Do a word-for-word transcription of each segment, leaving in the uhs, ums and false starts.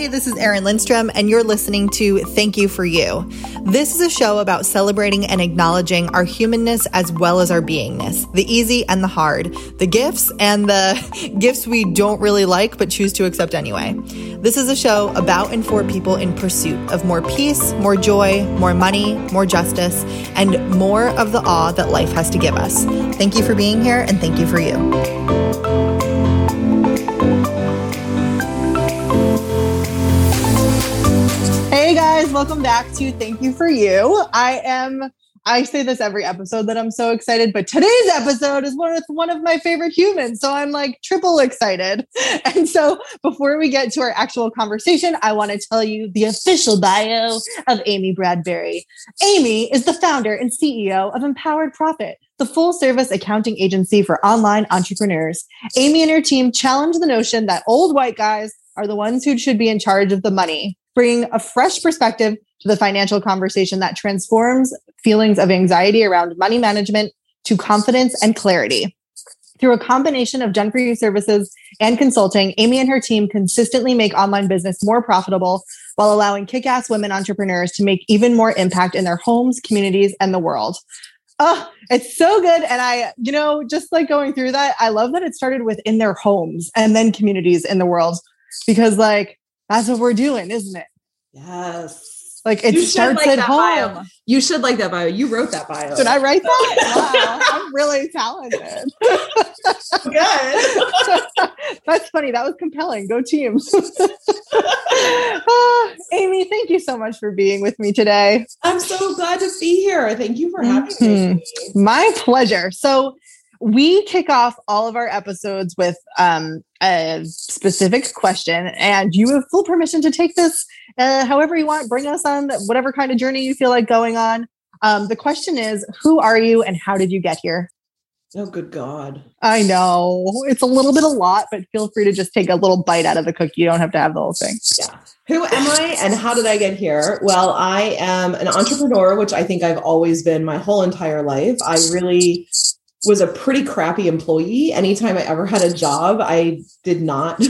Hi, this is Erin Lindstrom, and you're listening to Thank You for You. This is a show about celebrating and acknowledging our humanness as well as our beingness, the easy and the hard, the gifts and the gifts we don't really like but choose to accept anyway. This is a show about and for people in pursuit of more peace, more joy, more money, more justice, and more of the awe that life has to give us. Thank you for being here, and thank you for you. Hey guys, welcome back to Thank You for You. I am, I say this every episode that I'm so excited, but today's episode is one of one of my favorite humans. So I'm like triple excited. And so before we get to our actual conversation, I want to tell you the official bio of Amy Bradbury. Amy is the founder and C E O of Empowered Profit, the full-service accounting agency for online entrepreneurs. Amy and her team challenge the notion that old white guys are the ones who should be in charge of the money, bringing a fresh perspective to the financial conversation that transforms feelings of anxiety around money management to confidence and clarity. Through a combination of done-for-you services and consulting, Amy and her team consistently make online business more profitable while allowing kick-ass women entrepreneurs to make even more impact in their homes, communities, and the world. Oh, it's so good. And I, you know, just like going through that, I love that it started within their homes and then communities in the world, because like, that's what we're doing, isn't it? Yes. Like it starts like at home. Bio. You should like that bio. You wrote that bio. Did I write that? Wow. I'm really talented. Good. That's funny. That was compelling. Go teams. Oh, Amy, thank you so much for being with me today. I'm so glad to be here. Thank you for having mm-hmm. me. My pleasure. So we kick off all of our episodes with um, a specific question, and you have full permission to take this uh, however you want. Bring us on whatever kind of journey you feel like going on. Um, the question is, who are you and how did you get here? Oh, good God. I know. It's a little bit a lot, but feel free to just take a little bite out of the cookie. You don't have to have the whole thing. Yeah. Who am I and how did I get here? Well, I am an entrepreneur, which I think I've always been my whole entire life. I really... was a pretty crappy employee. Anytime I ever had a job, I did not,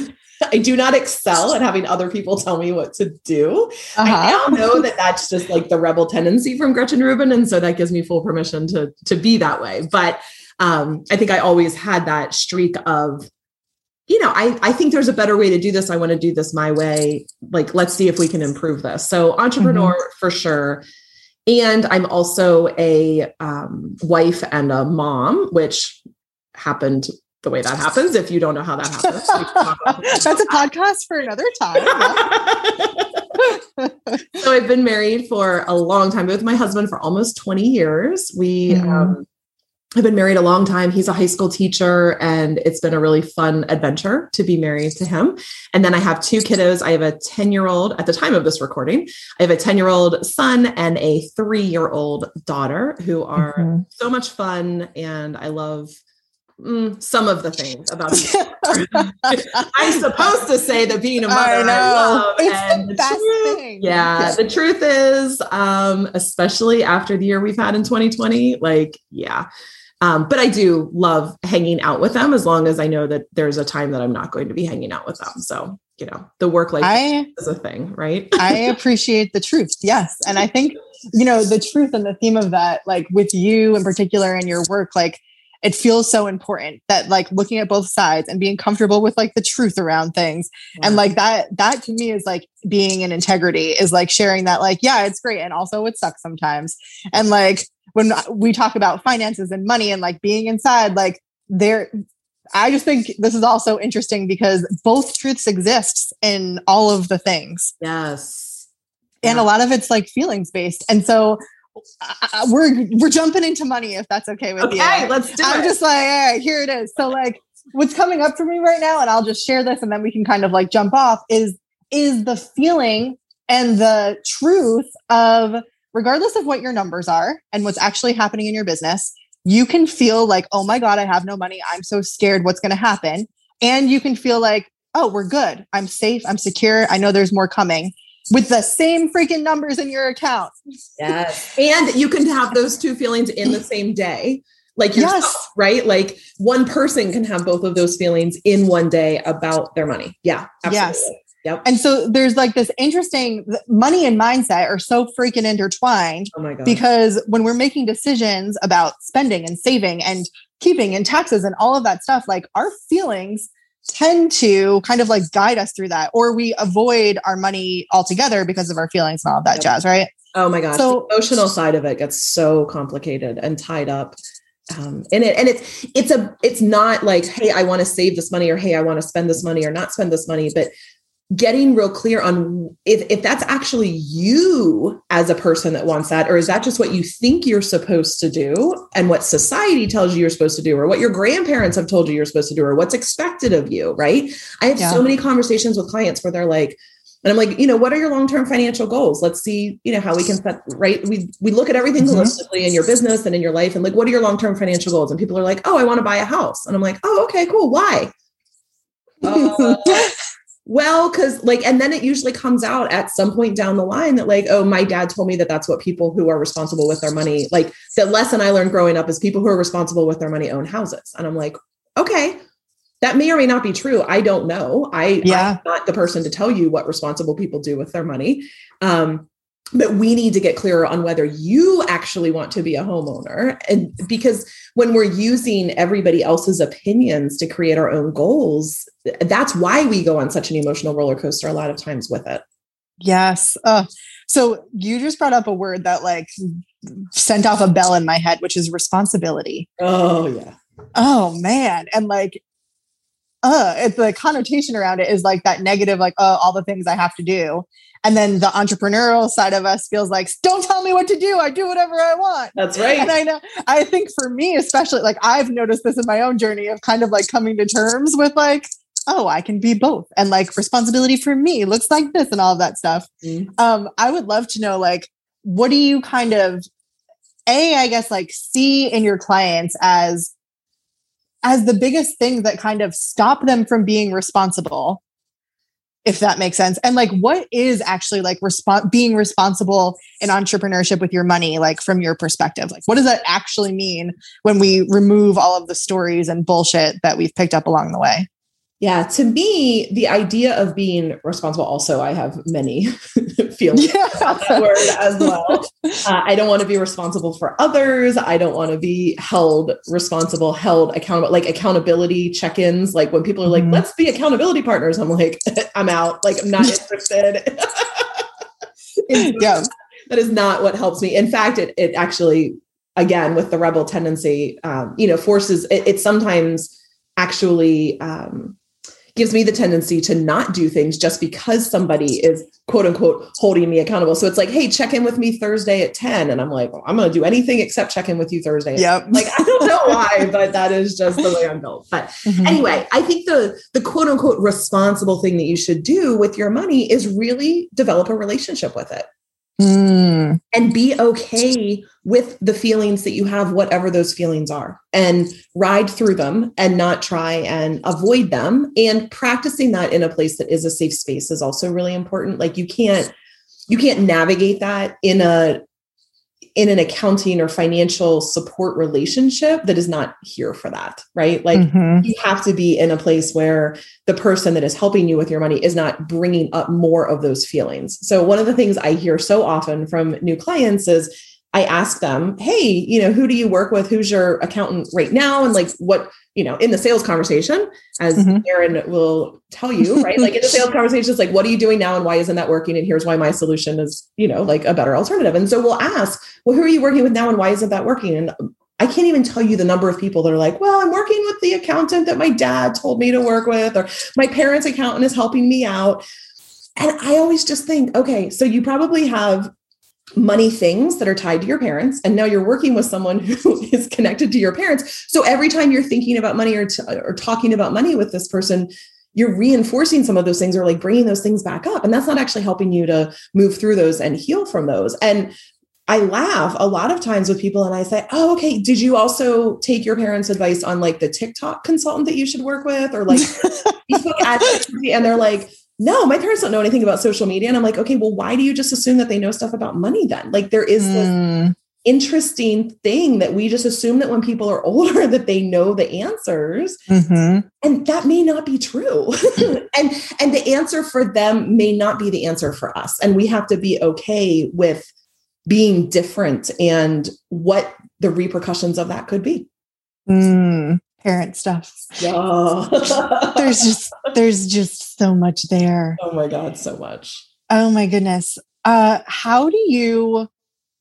I do not excel at having other people tell me what to do. Uh-huh. I now know that that's just like the rebel tendency from Gretchen Rubin. And so that gives me full permission to, to be that way. But um, I think I always had that streak of, you know, I, I think there's a better way to do this. I want to do this my way. Like, let's see if we can improve this. So entrepreneur mm-hmm. for sure. And I'm also a um, wife and a mom, which happened the way that happens. If you don't know how that happens, that's a podcast for another time. Yeah. So I've been married for a long time with my husband for almost twenty years. We mm-hmm. um, have been married a long time. He's a high school teacher, and it's been a really fun adventure to be married to him. And then I have two kiddos. I have a ten-year-old, at the time of this recording, I have a ten-year-old son and a three-year-old daughter who are mm-hmm. so much fun. And I love mm, some of the things about I'm supposed to say that being a mother, I, know. I love. It's and the, the best truth, thing. Yeah, the truth is, um, especially after the year we've had in twenty twenty, like, yeah. Um, but I do love hanging out with them as long as I know that there's a time that I'm not going to be hanging out with them. So, you know, the work life is a thing, right? I appreciate the truth. Yes. And I think, you know, the truth and the theme of that, like with you in particular and your work, like it feels so important that like looking at both sides and being comfortable with like the truth around things. Wow. And like that, that to me is like being in integrity, is like sharing that, like, yeah, it's great. And also it sucks sometimes. And like, when we talk about finances and money and like being inside, like there, I just think this is also interesting because both truths exist in all of the things. Yes. And yeah. A lot of it's like feelings based. And so uh, we're, we're jumping into money if that's okay with okay, you. Okay, let's do I'm it. I'm just like, all right, here it is. So like what's coming up for me right now, and I'll just share this and then we can kind of like jump off is, is the feeling and the truth of, regardless of what your numbers are and what's actually happening in your business, you can feel like, oh my God, I have no money. I'm so scared. What's going to happen? And you can feel like, oh, we're good. I'm safe. I'm secure. I know there's more coming with the same freaking numbers in your account. Yes. And you can have those two feelings in the same day. Like yourself, yes. Right? Like one person can have both of those feelings in one day about their money. Yeah. Absolutely. Yes. Yep. And so there's like this interesting, money and mindset are so freaking intertwined. Oh my God. Because when we're making decisions about spending and saving and keeping and taxes and all of that stuff, like our feelings tend to kind of like guide us through that, or we avoid our money altogether because of our feelings and all of that yep. jazz, right? Oh my gosh. So, the emotional side of it gets so complicated and tied up um, in it. And it's, it's a, it's not like, hey, I want to save this money, or hey, I want to spend this money or not spend this money, but getting real clear on if, if that's actually you as a person that wants that, or is that just what you think you're supposed to do and what society tells you you're supposed to do, or what your grandparents have told you you're supposed to do, or what's expected of you, right? I have yeah. so many conversations with clients where they're like, and I'm like, you know, what are your long-term financial goals? Let's see, you know, how we can set, right? We we look at everything mm-hmm. holistically in your business and in your life. And like, what are your long-term financial goals? And people are like, oh, I want to buy a house. And I'm like, oh, okay, cool. Why? Uh, well, because like, and then it usually comes out at some point down the line that like, oh, my dad told me that that's what people who are responsible with their money, like the lesson I learned growing up is people who are responsible with their money own houses. And I'm like, okay. That may or may not be true. I don't know. I, yeah. I'm not the person to tell you what responsible people do with their money. Um, but we need to get clearer on whether you actually want to be a homeowner. And because when we're using everybody else's opinions to create our own goals, that's why we go on such an emotional roller coaster a lot of times with it. Yes. Uh, so you just brought up a word that like sent off a bell in my head, which is responsibility. Oh, yeah. Oh, man. And like, Uh, it's the connotation around it is like that negative, like, oh, all the things I have to do. And then the entrepreneurial side of us feels like, don't tell me what to do. I do whatever I want. That's right. And I know, I think for me, especially, like I've noticed this in my own journey of kind of like coming to terms with like, oh, I can be both. And like responsibility for me looks like this and all of that stuff. Mm-hmm. Um, I would love to know, like, what do you kind of, A, I guess, like see in your clients as as the biggest thing that kind of stop them from being responsible, if that makes sense. And like, what is actually like resp- being responsible in entrepreneurship with your money, like from your perspective, like what does that actually mean when we remove all of the stories and bullshit that we've picked up along the way? Yeah. To me, the idea of being responsible, also, I have many feelings yeah. about that word as well. Uh, I don't want to be responsible for others. I don't want to be held responsible, held accountable, like accountability check-ins. Like when people are like, mm-hmm. let's be accountability partners. I'm like, I'm out. Like I'm not interested. yeah. That is not what helps me. In fact, it, it actually, again, with the rebel tendency, um, you know, forces, it, it sometimes actually, um, gives me the tendency to not do things just because somebody is quote unquote holding me accountable. So it's like, hey, check in with me Thursday at ten. And I'm like, well, I'm going to do anything except check in with you Thursday. Yep. Like, I don't know why, but that is just the way I'm built. But mm-hmm. anyway, I think the, the quote unquote responsible thing that you should do with your money is really develop a relationship with it. Mm. And be okay with the feelings that you have, whatever those feelings are, and ride through them and not try and avoid them. And practicing that in a place that is a safe space is also really important. Like you can't, you can't navigate that in a, in an accounting or financial support relationship that is not here for that, right? Like mm-hmm. you have to be in a place where the person that is helping you with your money is not bringing up more of those feelings. So one of the things I hear so often from new clients is I ask them, hey, you know, who do you work with? Who's your accountant right now? And like, what, you know, in the sales conversation, as mm-hmm. Erin will tell you, right? Like in the sales conversation, it's like, what are you doing now? And why isn't that working? And here's why my solution is, you know, like a better alternative. And so we'll ask, well, who are you working with now? And why isn't that working? And I can't even tell you the number of people that are like, well, I'm working with the accountant that my dad told me to work with, or my parents' accountant is helping me out. And I always just think, okay, so you probably have money things that are tied to your parents. And now you're working with someone who is connected to your parents. So every time you're thinking about money or, t- or talking about money with this person, you're reinforcing some of those things or like bringing those things back up. And that's not actually helping you to move through those and heal from those. And I laugh a lot of times with people and I say, oh, okay, did you also take your parents' advice on like the TikTok consultant that you should work with? Or like Facebook ads? And they're like, no, my parents don't know anything about social media. And I'm like, okay, well, why do you just assume that they know stuff about money then? Like there is this mm. interesting thing that we just assume that when people are older that they know the answers, mm-hmm. and that may not be true. and and the answer for them may not be the answer for us. And we have to be okay with being different and what the repercussions of that could be. Mm, parent stuff. Yeah. there's just there's just so much there. Oh my God, so much. Oh my goodness. Uh, how do you?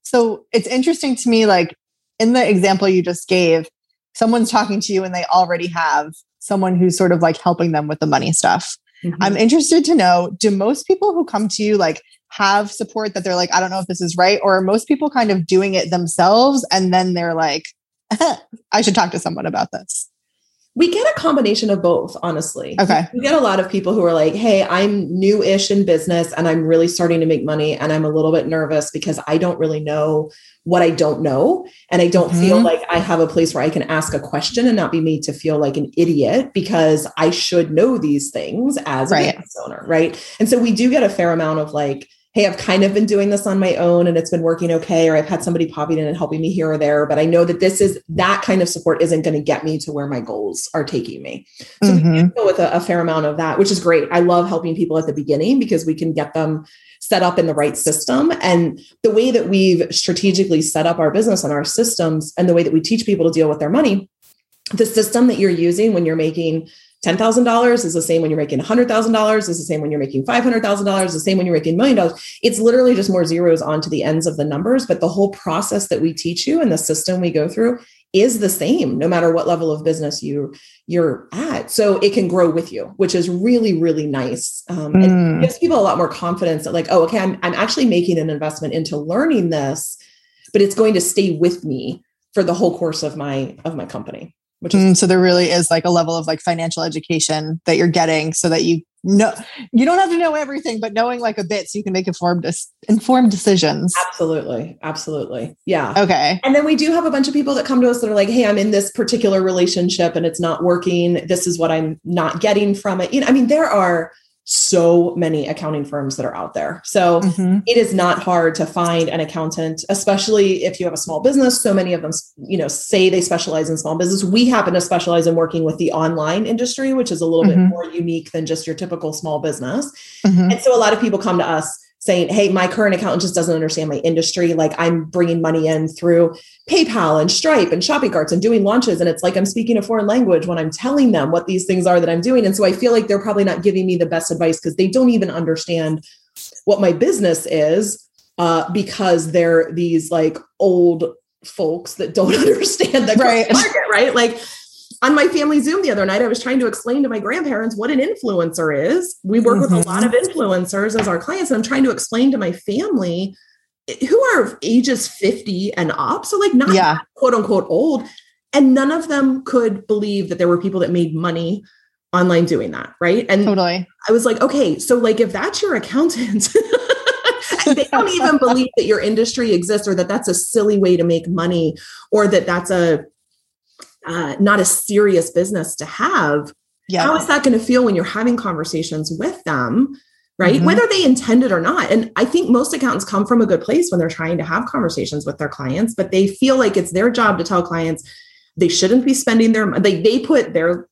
So it's interesting to me, like in the example you just gave, someone's talking to you and they already have someone who's sort of like helping them with the money stuff. Mm-hmm. I'm interested to know, do most people who come to you like have support that they're like, I don't know if this is right? Or are most people kind of doing it themselves? And then they're like, I should talk to someone about this. We get a combination of both, honestly. Okay. We get a lot of people who are like, hey, I'm new-ish in business and I'm really starting to make money and I'm a little bit nervous because I don't really know what I don't know. And I don't mm-hmm. feel like I have a place where I can ask a question and not be made to feel like an idiot because I should know these things as right. a business owner, right? And so we do get a fair amount of like, hey, I've kind of been doing this on my own and it's been working okay, or I've had somebody popping in and helping me here or there, but I know that this is, that kind of support isn't going to get me to where my goals are taking me. So mm-hmm. we do go with a, a fair amount of that, which is great. I love helping people at the beginning because we can get them set up in the right system. And the way that we've strategically set up our business and our systems and the way that we teach people to deal with their money, the system that you're using when you're making ten thousand dollars is the same when you're making one hundred thousand dollars, is the same when you're making five hundred thousand dollars, the same when you're making a million dollars. It's literally just more zeros onto the ends of the numbers, but the whole process that we teach you and the system we go through is the same, no matter what level of business you, you're at. So it can grow with you, which is really, really nice. Um, mm. And it gives people a lot more confidence that like, oh, okay, I'm, I'm actually making an investment into learning this, but it's going to stay with me for the whole course of my, of my company. Which is- mm, so there really is like a level of like financial education that you're getting so that you know, you don't have to know everything, but knowing like a bit so you can make informed, informed decisions. Absolutely. Absolutely. Yeah. Okay. And then we do have a bunch of people that come to us that are like, hey, I'm in this particular relationship and it's not working. This is what I'm not getting from it. You know, I mean, there are so many accounting firms that are out there. So mm-hmm. it is not hard to find an accountant, especially if you have a small business. So many of them, you know, say they specialize in small business. We happen to specialize in working with the online industry, which is a little mm-hmm. bit more unique than just your typical small business. Mm-hmm. And so a lot of people come to us saying, hey, my current accountant just doesn't understand my industry. Like I'm bringing money in through PayPal and Stripe and shopping carts and doing launches. And it's like, I'm speaking a foreign language when I'm telling them what these things are that I'm doing. And so I feel like they're probably not giving me the best advice because they don't even understand what my business is uh, because they're these like old folks that don't understand the right. market, right? Like on my family Zoom the other night, I was trying to explain to my grandparents what an influencer is. We work mm-hmm. with a lot of influencers as our clients. And I'm trying to explain to my family who are ages fifty and up. So like not yeah. quote unquote old. And none of them could believe that there were people that made money online doing that. Right. And totally. I was like, okay, so like if that's your accountant, they don't even believe that your industry exists or that that's a silly way to make money or that that's a, Uh, not a serious business to have. Yeah. How is that going to feel when you're having conversations with them, right? Mm-hmm. Whether they intend it or not. And I think most accountants come from a good place when they're trying to have conversations with their clients, but they feel like it's their job to tell clients they shouldn't be spending their money. They, they put their,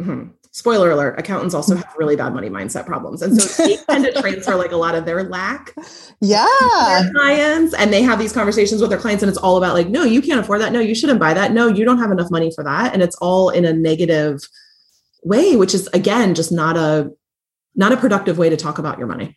mm-hmm. spoiler alert, accountants also have really bad money mindset problems. And so they tend to transfer like a lot of their lack yeah. to their clients. And they have these conversations with their clients and it's all about like, no, you can't afford that. No, you shouldn't buy that. No, you don't have enough money for that. And it's all in a negative way, which is again, just not a, not a productive way to talk about your money.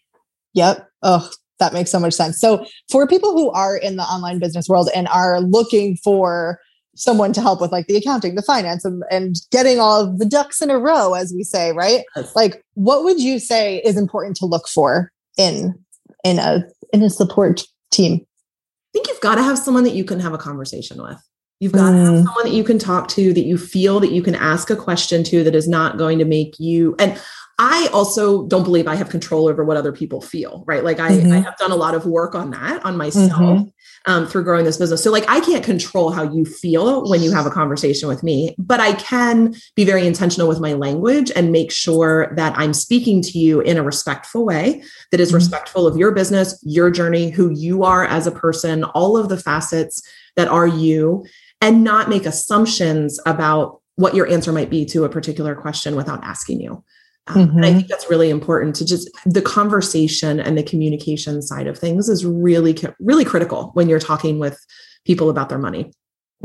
Yep. Oh, that makes so much sense. So for people who are in the online business world and are looking for someone to help with like the accounting, the finance, and, and getting all of the ducks in a row, as we say, right? Like, what would you say is important to look for in in a in a support team? I think you've got to have someone that you can have a conversation with. You've got mm. to have someone that you can talk to, that you feel that you can ask a question to, that is not going to make you. And I also don't believe I have control over what other people feel, right? Like I, mm-hmm. I have done a lot of work on that, on myself, mm-hmm. um, through growing this business. So like, I can't control how you feel when you have a conversation with me, but I can be very intentional with my language and make sure that I'm speaking to you in a respectful way that is mm-hmm. respectful of your business, your journey, who you are as a person, all of the facets that are you, and not make assumptions about what your answer might be to a particular question without asking you. Um, mm-hmm. And I think that's really important to just the conversation and the communication side of things is really, really critical when you're talking with people about their money.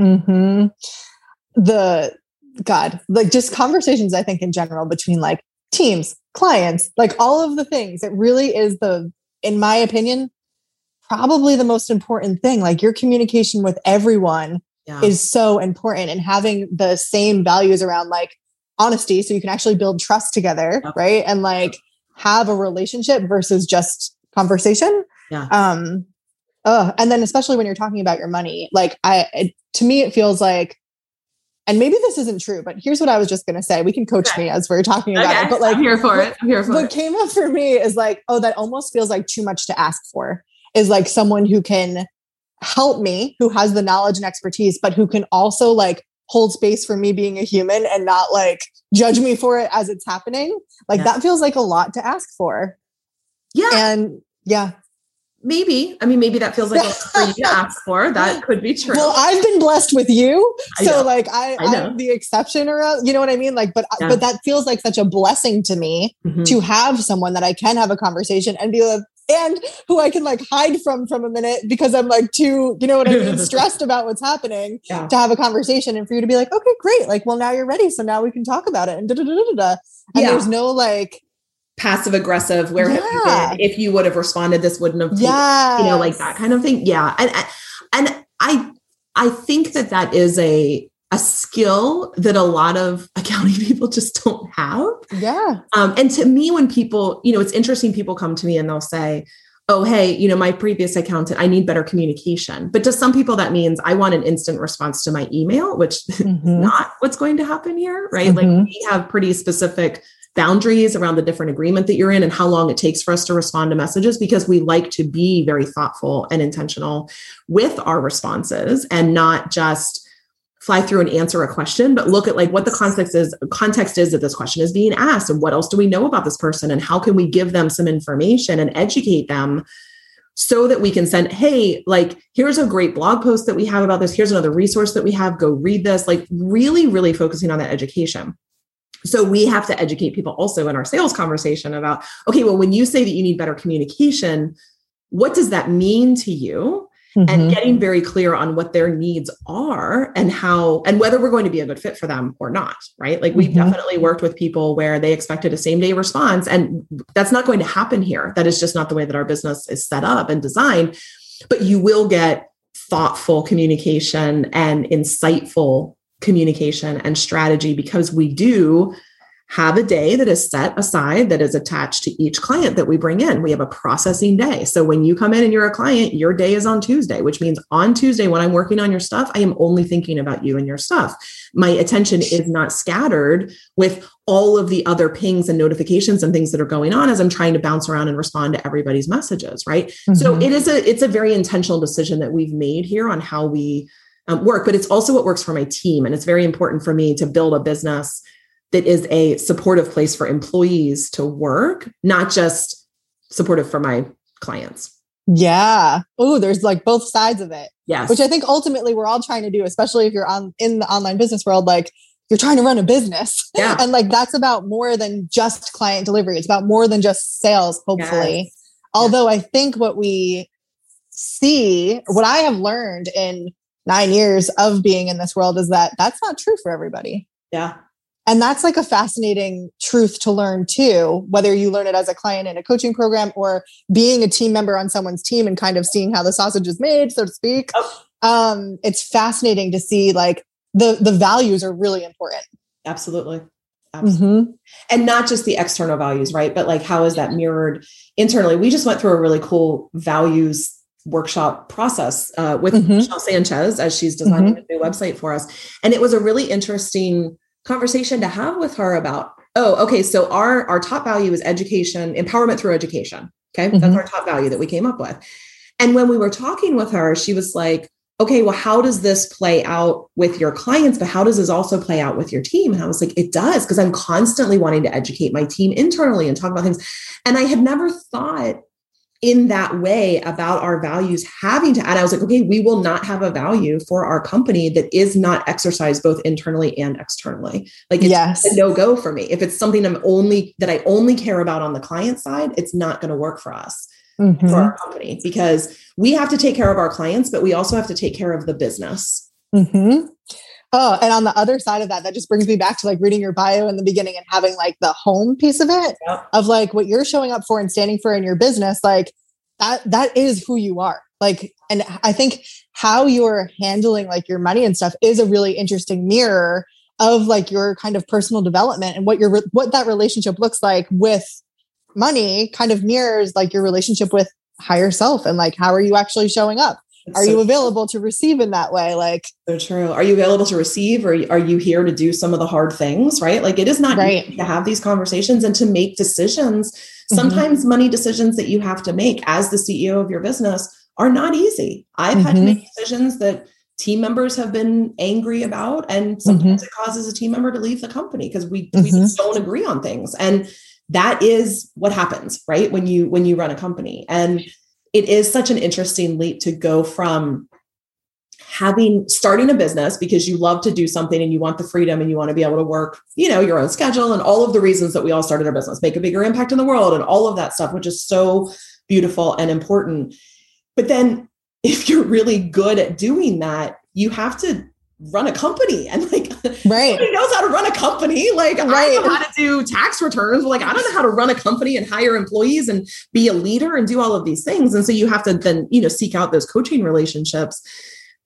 Mm-hmm. The God, like just conversations, I think in general, between like teams, clients, like all of the things, it really is the, in my opinion, probably the most important thing. Like your communication with everyone yeah. is so important, and having the same values around like honesty, so you can actually build trust together, yep. right? And like have a relationship versus just conversation. Yeah. Um. Oh, and then especially when you're talking about your money, like I, it, to me, it feels like, and maybe this isn't true, but here's what I was just going to say. We can coach okay. me as we're talking about okay. it. But like, I'm here for what, it. I'm here for what it. Came up for me is like, oh, that almost feels like too much to ask for. Is like someone who can help me, who has the knowledge and expertise, but who can also like hold space for me being a human and not like judge me for it as it's happening. Like yeah. that feels like a lot to ask for. Yeah. And yeah. Maybe. I mean, maybe that feels like a lot for you to ask for. That could be true. Well, I've been blessed with you. I so know. like I, I I'm the exception around, you know what I mean? Like, but, yeah. but that feels like such a blessing to me mm-hmm. to have someone that I can have a conversation and be like, and who I can like hide from from a minute because I'm like too, you know what I mean, stressed about what's happening yeah. to have a conversation, and for you to be like, okay, great. Like, well, now you're ready. So now we can talk about it. And da da da da da. And yeah. there's no like passive aggressive, where yeah. have you been? If you would have responded, this wouldn't have, yes. you know, like that kind of thing. Yeah. And, and I, I think that that is a, a skill that a lot of accounting people just don't have. Yeah. Um, and to me, when people, you know, it's interesting, people come to me and they'll say, oh, hey, you know, my previous accountant, I need better communication. But to some people, that means I want an instant response to my email, which mm-hmm. is not what's going to happen here, right? Mm-hmm. Like we have pretty specific boundaries around the different agreement that you're in and how long it takes for us to respond to messages, because we like to be very thoughtful and intentional with our responses and not just fly through and answer a question, but look at like what the context is, context is that this question is being asked, and what else do we know about this person, and how can we give them some information and educate them so that we can send, hey, like, here's a great blog post that we have about this. Here's another resource that we have. Go read this. Like really, really focusing on that education. So we have to educate people also in our sales conversation about, okay, well, when you say that you need better communication, what does that mean to you? Mm-hmm. And getting very clear on what their needs are and how, and whether we're going to be a good fit for them or not, right? Like we've mm-hmm. definitely worked with people where they expected a same day response, and that's not going to happen here. That is just not the way that our business is set up and designed, but you will get thoughtful communication and insightful communication and strategy, because we do have a day that is set aside that is attached to each client that we bring in. We have a processing day. So when you come in and you're a client, your day is on Tuesday, which means on Tuesday, when I'm working on your stuff, I am only thinking about you and your stuff. My attention is not scattered with all of the other pings and notifications and things that are going on as I'm trying to bounce around and respond to everybody's messages, right? Mm-hmm. So it is a, it's a very intentional decision that we've made here on how we um, work, but it's also what works for my team. And it's very important for me to build a business that is a supportive place for employees to work, not just supportive for my clients. Yeah. Oh, there's like both sides of it. Yes. Which I think ultimately we're all trying to do, especially if you're on in the online business world, like you're trying to run a business. Yeah. And like, that's about more than just client delivery. It's about more than just sales, hopefully. Yes. Although yes. I think what we see, what I have learned in nine years of being in this world is that that's not true for everybody. Yeah. And that's like a fascinating truth to learn too, whether you learn it as a client in a coaching program or being a team member on someone's team and kind of seeing how the sausage is made, so to speak. Oh. Um, it's fascinating to see like the, the values are really important. Absolutely. Absolutely. Mm-hmm. And not just the external values, right? But like, how is that mirrored internally? We just went through a really cool values workshop process uh, with mm-hmm. Michelle Sanchez, as she's designing mm-hmm. a new website for us. And it was a really interesting conversation to have with her about Oh, okay. So our, our top value is education, empowerment through education. Okay. Mm-hmm. That's our top value that we came up with. And when we were talking with her, she was like, okay, well, how does this play out with your clients? But how does this also play out with your team? And I was like, it does. Because I'm constantly wanting to educate my team internally and talk about things. And I had never thought in that way about our values having to add. I was like, okay, we will not have a value for our company that is not exercised both internally and externally. Like it's yes. a no-go for me. If it's something I'm only, that I only care about on the client side, it's not going to work for us. Mm-hmm. For our company, because we have to take care of our clients, but we also have to take care of the business. Mm-hmm. Oh, and on the other side of that, that just brings me back to like reading your bio in the beginning and having like the home piece of it, yep. of like what you're showing up for and standing for in your business. Like that, that is who you are. Like, and I think how you're handling like your money and stuff is a really interesting mirror of like your kind of personal development and what your, what that relationship looks like with money kind of mirrors like your relationship with higher self and like, how are you actually showing up? It's are so you available true. to receive in that way? Like, so true. Are you available to receive, or are you here to do some of the hard things? Right. Like it is not right. easy to have these conversations and to make decisions. Sometimes mm-hmm. money decisions that you have to make as the C E O of your business are not easy. I've mm-hmm. had to make decisions that team members have been angry about. And sometimes mm-hmm. it causes a team member to leave the company because we, mm-hmm. we just don't agree on things. And that is what happens, right? When you, when you run a company. And it is such an interesting leap to go from having, starting a business because you love to do something and you want the freedom and you want to be able to work, you know, your own schedule and all of the reasons that we all started our business, make a bigger impact in the world and all of that stuff, which is so beautiful and important. But then if you're really good at doing that, you have to run a company and like right. nobody knows how to run a company. Like right. I don't know how to do tax returns. Like I don't know how to run a company and hire employees and be a leader and do all of these things. And so you have to then, you know, seek out those coaching relationships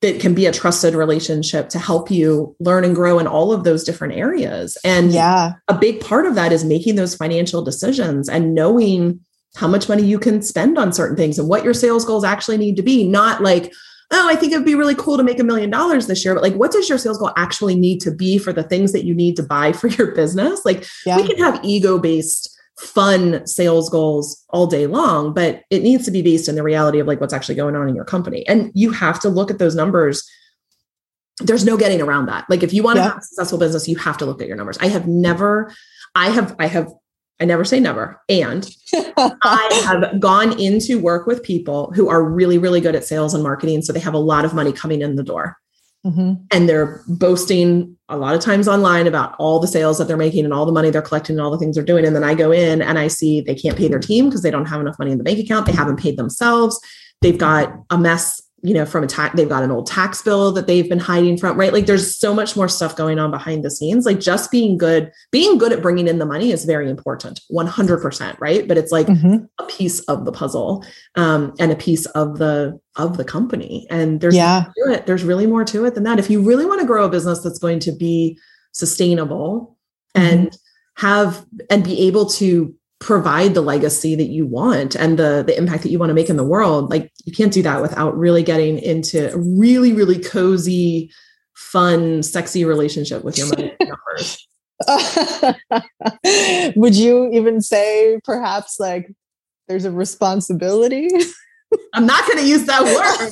that can be a trusted relationship to help you learn and grow in all of those different areas. And yeah. a big part of that is making those financial decisions and knowing how much money you can spend on certain things and what your sales goals actually need to be. Not like, oh, I think it'd be really cool to make a million dollars this year. But like, what does your sales goal actually need to be for the things that you need to buy for your business? Like yeah. we can have ego-based fun sales goals all day long, but it needs to be based in the reality of like what's actually going on in your company. And you have to look at those numbers. There's no getting around that. Like if you want yeah. to have a successful business, you have to look at your numbers. I have never, I have, I have, I never say never. And I have gone into work with people who are really, really good at sales and marketing. So they have a lot of money coming in the door mm-hmm. and they're boasting a lot of times online about all the sales that they're making and all the money they're collecting and all the things they're doing. And then I go in and I see they can't pay their team because they don't have enough money in the bank account. They haven't paid themselves. They've got a mess, you know, from a tax, they've got an old tax bill that they've been hiding from, right? Like there's so much more stuff going on behind the scenes. Like just being good, being good at bringing in the money is very important. one hundred percent. Right. But it's like mm-hmm. a piece of the puzzle um, and a piece of the, of the company. And there's, yeah. more to it. There's really more to it than that. If you really want to grow a business that's going to be sustainable mm-hmm. and have, and be able to provide the legacy that you want and the, the impact that you want to make in the world. Like you can't do that without really getting into a really, really cozy, fun, sexy relationship with your money and numbers. Would you even say perhaps like there's a responsibility? I'm not going to use that word.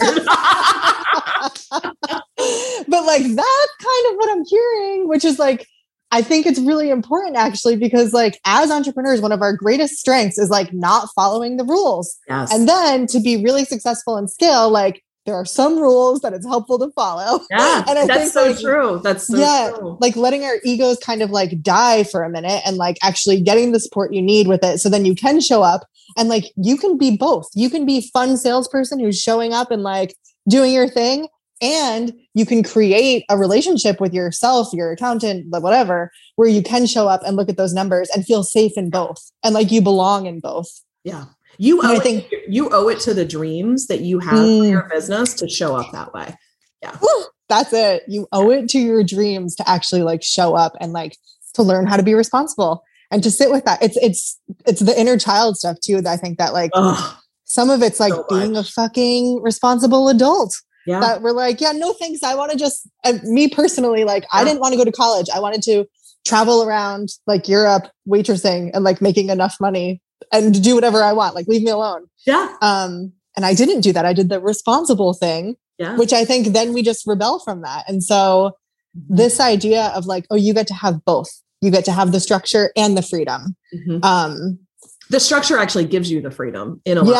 But like that's kind of what I'm hearing, which is like, I think it's really important actually, because like as entrepreneurs, one of our greatest strengths is like not following the rules. Yes. And then to be really successful and scale, like there are some rules that it's helpful to follow. Yeah, and I that's think, so like, true. That's so yeah, true. Like letting our egos kind of like die for a minute and like actually getting the support you need with it. So then you can show up and like, you can be both. You can be fun salesperson who's showing up and like doing your thing. And you can create a relationship with yourself, your accountant, whatever, where you can show up and look at those numbers and feel safe in both. And like you belong in both. Yeah. You owe, I think, it, you owe it to the dreams that you have mm, for your business to show up that way. Yeah. Woo, that's it. You owe it to your dreams to actually like show up and like to learn how to be responsible and to sit with that. It's, it's, it's the inner child stuff too. That I think that like Ugh, some of it's like so being much. a fucking responsible adult. Yeah. That we're like, yeah, no, thanks. I want to just, uh, me personally, like, yeah. I didn't want to go to college. I wanted to travel around like Europe waitressing and like making enough money and do whatever I want. Like, leave me alone. Yeah. Um, and I didn't do that. I did the responsible thing, yeah. which I think then we just rebel from that. And so mm-hmm. this idea of like, oh, you get to have both. You get to have the structure and the freedom. Mm-hmm. Um, the structure actually gives you the freedom in a lot. Yes.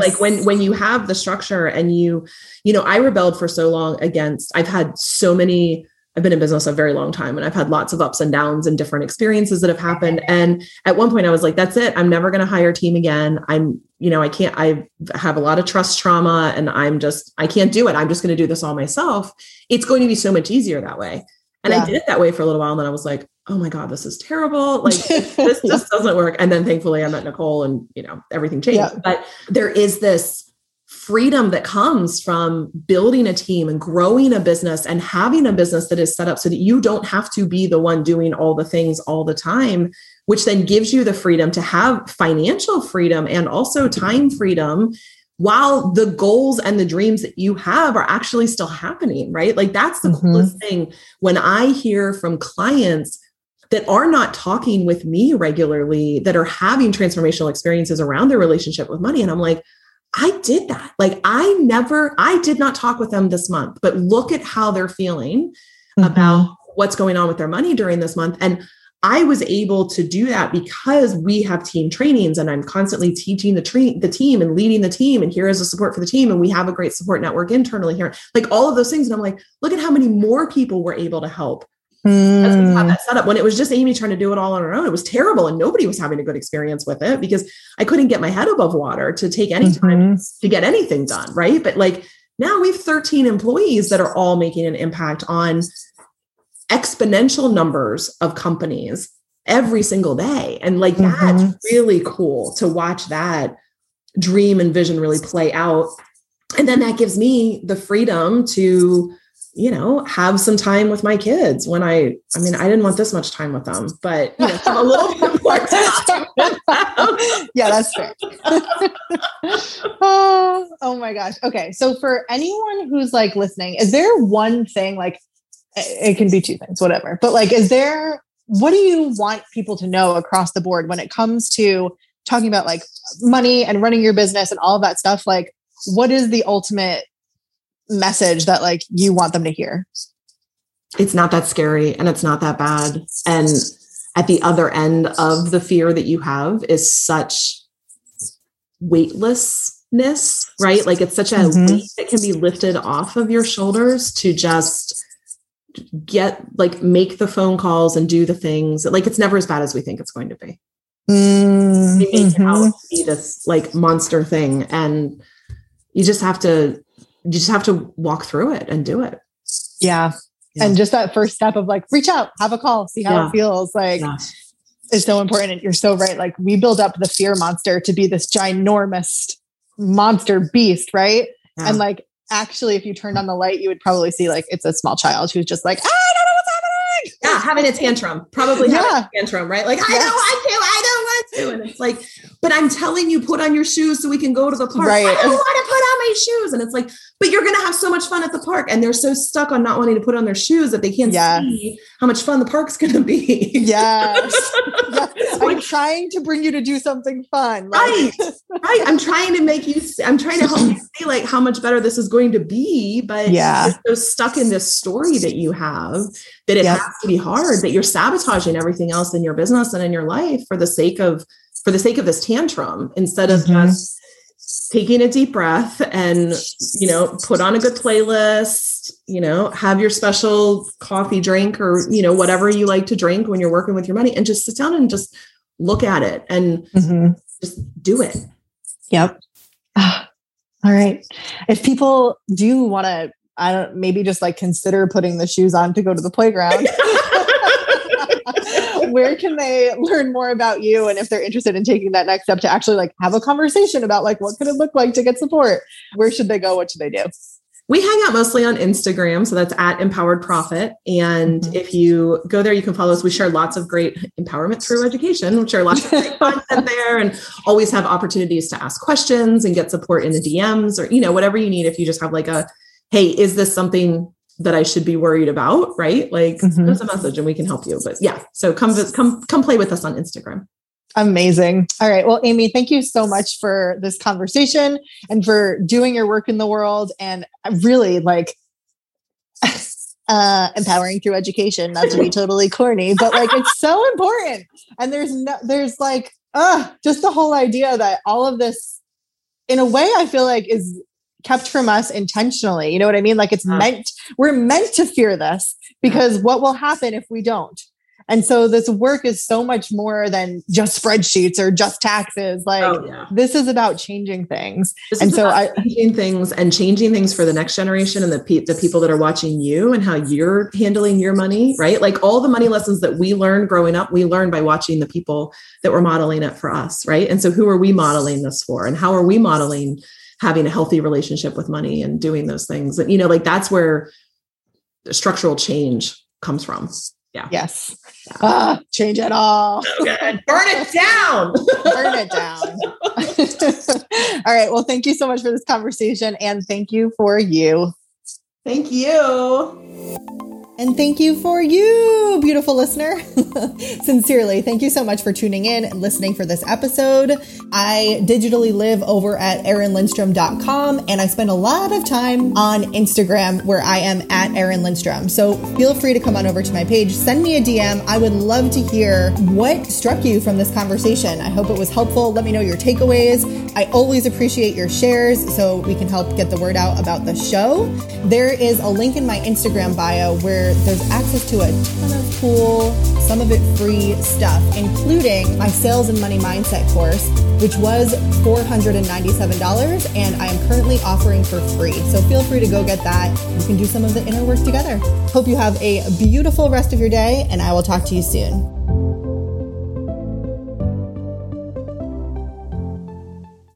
Right? Like when, when you have the structure and you, you know, I rebelled for so long against, I've had so many, I've been in business a very long time and I've had lots of ups and downs and different experiences that have happened. And at one point I was like, that's it. I'm never going to hire a team again. I'm, you know, I can't, I have a lot of trust trauma and I'm just, I can't do it. I'm just going to do this all myself. It's going to be so much easier that way. And yeah. I did it that way for a little while. And then I was like, oh my God, this is terrible. Like this just doesn't work. And then thankfully I met Nicole and, you know, everything changed, yeah. but there is this freedom that comes from building a team and growing a business and having a business that is set up so that you don't have to be the one doing all the things all the time, which then gives you the freedom to have financial freedom and also time freedom while the goals and the dreams that you have are actually still happening, right? Like that's the mm-hmm. coolest thing. When I hear from clients that are not talking with me regularly, that are having transformational experiences around their relationship with money. And I'm like, I did that. Like I never, I did not talk with them this month, but look at how they're feeling mm-hmm. about what's going on with their money during this month. And I was able to do that because we have team trainings and I'm constantly teaching the, tra- the team and leading the team. And here is a support for the team. And we have a great support network internally here, like all of those things. And I'm like, look at how many more people we're able to help. Mm. That's when we had that set up. When it was just Amy trying to do it all on her own, it was terrible. And nobody was having a good experience with it because I couldn't get my head above water to take any mm-hmm. time to get anything done. Right. But like now we have thirteen employees that are all making an impact on exponential numbers of companies every single day. And like, mm-hmm. that's really cool to watch that dream and vision really play out. And then that gives me the freedom to, you know, have some time with my kids when I, I mean, I didn't want this much time with them, but you know, a little bit more time with them. Yeah, that's fair. oh, oh my gosh. Okay. So for anyone who's like listening, is there one thing, like, it can be two things, whatever. But like, is there, what do you want people to know across the board when it comes to talking about like money and running your business and all of that stuff? Like, what is the ultimate message that like you want them to hear? It's not that scary and it's not that bad. And at the other end of the fear that you have is such weightlessness, right? Like it's such a mm-hmm. weight that can be lifted off of your shoulders to just get like make the phone calls and do the things. Like it's never as bad as we think it's going to be. Mm-hmm. You make it out to be this like monster thing, and you just have to you just have to walk through it and do it. Yeah. yeah. And just that first step of like, reach out, have a call, see how yeah. it feels. Like yeah. it's so important. And you're so right. Like we build up the fear monster to be this ginormous monster beast. Right. Yeah. And like, actually, if you turned on the light, you would probably see like, it's a small child who's just like, ah, I don't know what's happening. Yeah. Having a tantrum, probably yeah. having a tantrum, right? Like, yes. I don't want to, I don't want to. And it's like, but I'm telling you, put on your shoes so we can go to the park. Right. I don't want to put on my shoes. And it's like, but you're going to have so much fun at the park. And they're so stuck on not wanting to put on their shoes that they can't yeah. see how much fun the park's going to be. Yes. yes. I'm trying to bring you to do something fun. Like. Right. Right. I'm trying to make you, see, I'm trying to help you see like how much better this is going to be, but yeah. you're so stuck in this story that you have that it yep. has to be hard, that you're sabotaging everything else in your business and in your life for the sake of, for the sake of this tantrum, instead of mm-hmm. just taking a deep breath and, you know, put on a good playlist, you know, have your special coffee drink or, you know, whatever you like to drink when you're working with your money, and just sit down and just look at it and mm-hmm. just do it. Yep. All right. If people do want to, I don't, maybe just like consider putting the shoes on to go to the playground. Where can they learn more about you? And if they're interested in taking that next step to actually like have a conversation about like, what could it look like to get support? Where should they go? What should they do? We hang out mostly on Instagram. So that's at Empowered Profit. And mm-hmm. if you go there, you can follow us. We share lots of great empowerment through education. We share lots of great content there and always have opportunities to ask questions and get support in the D Ms or, you know, whatever you need. If you just have like a, hey, is this something that I should be worried about, right? Like mm-hmm. there's a message and we can help you. But yeah, so come, come, come play with us on Instagram. Amazing. All right. Well, Amy, thank you so much for this conversation and for doing your work in the world. And really like uh, empowering through education, not to be totally corny, but like, it's so important. And there's no, there's like, uh, just the whole idea that all of this in a way I feel like is kept from us intentionally. You know what I mean? Like it's uh. meant, we're meant to fear this because what will happen if we don't? And so this work is so much more than just spreadsheets or just taxes. Like oh, yeah. this is about changing things. This and is so about I changing things and changing things for the next generation and the pe- the people that are watching you and how you're handling your money, right? Like all the money lessons that we learned growing up, we learned by watching the people that were modeling it for us, right? And so who are we modeling this for? And how are we modeling having a healthy relationship with money and doing those things? And you know, like that's where structural change comes from. Yeah. Yes. Yeah. Uh, change it all. So good. Burn it down. Burn it down. All right. Well, thank you so much for this conversation and thank you for you. Thank you. And thank you for you, beautiful listener. Sincerely, thank you so much for tuning in and listening for this episode. I digitally live over at erin lindstrom dot com and I spend a lot of time on Instagram where I am at Erin Lindstrom. So feel free to come on over to my page, send me a D M. I would love to hear what struck you from this conversation. I hope it was helpful. Let me know your takeaways. I always appreciate your shares so we can help get the word out about the show. There is a link in my Instagram bio where there's access to a ton of cool, some of it free stuff, including my Sales and Money Mindset course, which was four hundred ninety-seven dollars and I am currently offering for free. So feel free to go get that. We can do some of the inner work together. Hope you have a beautiful rest of your day and I will talk to you soon.